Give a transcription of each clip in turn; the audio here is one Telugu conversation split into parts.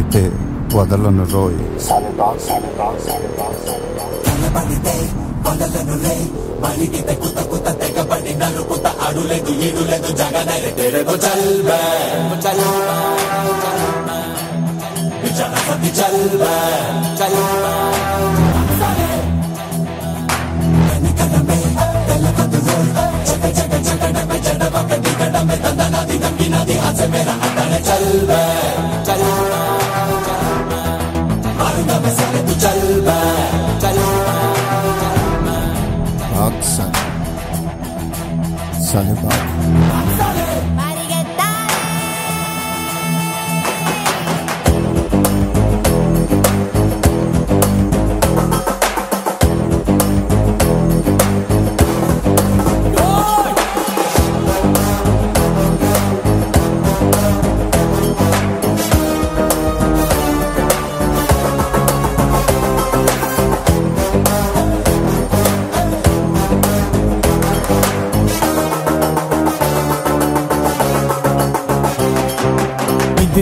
పడితే వదలను రోయ్.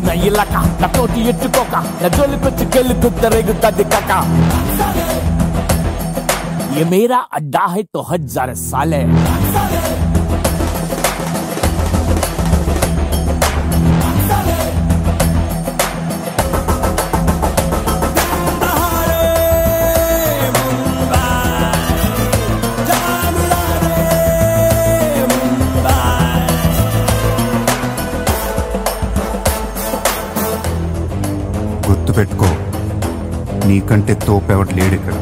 నయ్యలాక నాతోటి ఎత్తుకోక నా జోలి పెచ్చుకెళ్ళి తుత్త రేగుతుంది కాక ये मेरा अड्डा है तो हजार साले పెట్టుకో. నీకంటే తోపెవడు లేడు ఇక్కడ.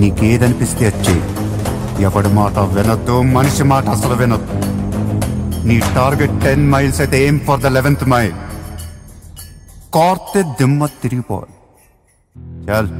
నీకేదనిపిస్తే వచ్చే ఎవడి మాట వినొద్దు, మనిషి మాట అసలు వినొద్దు. నీ టార్గెట్ 10 miles అయితే aim for the 11th mile. కార్తె దిమ్మ తిరిగిపోవాలి. చాల్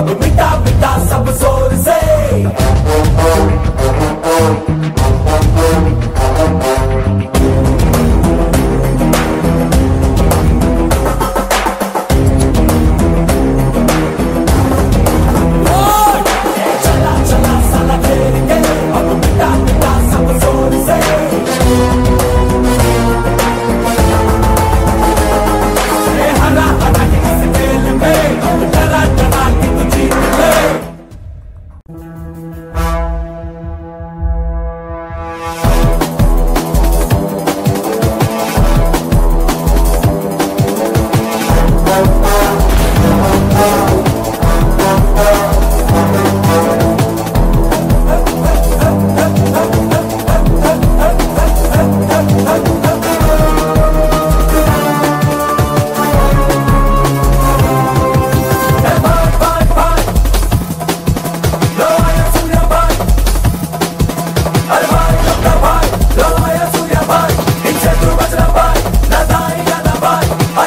अब मिटा मिटा सब जोर से।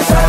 I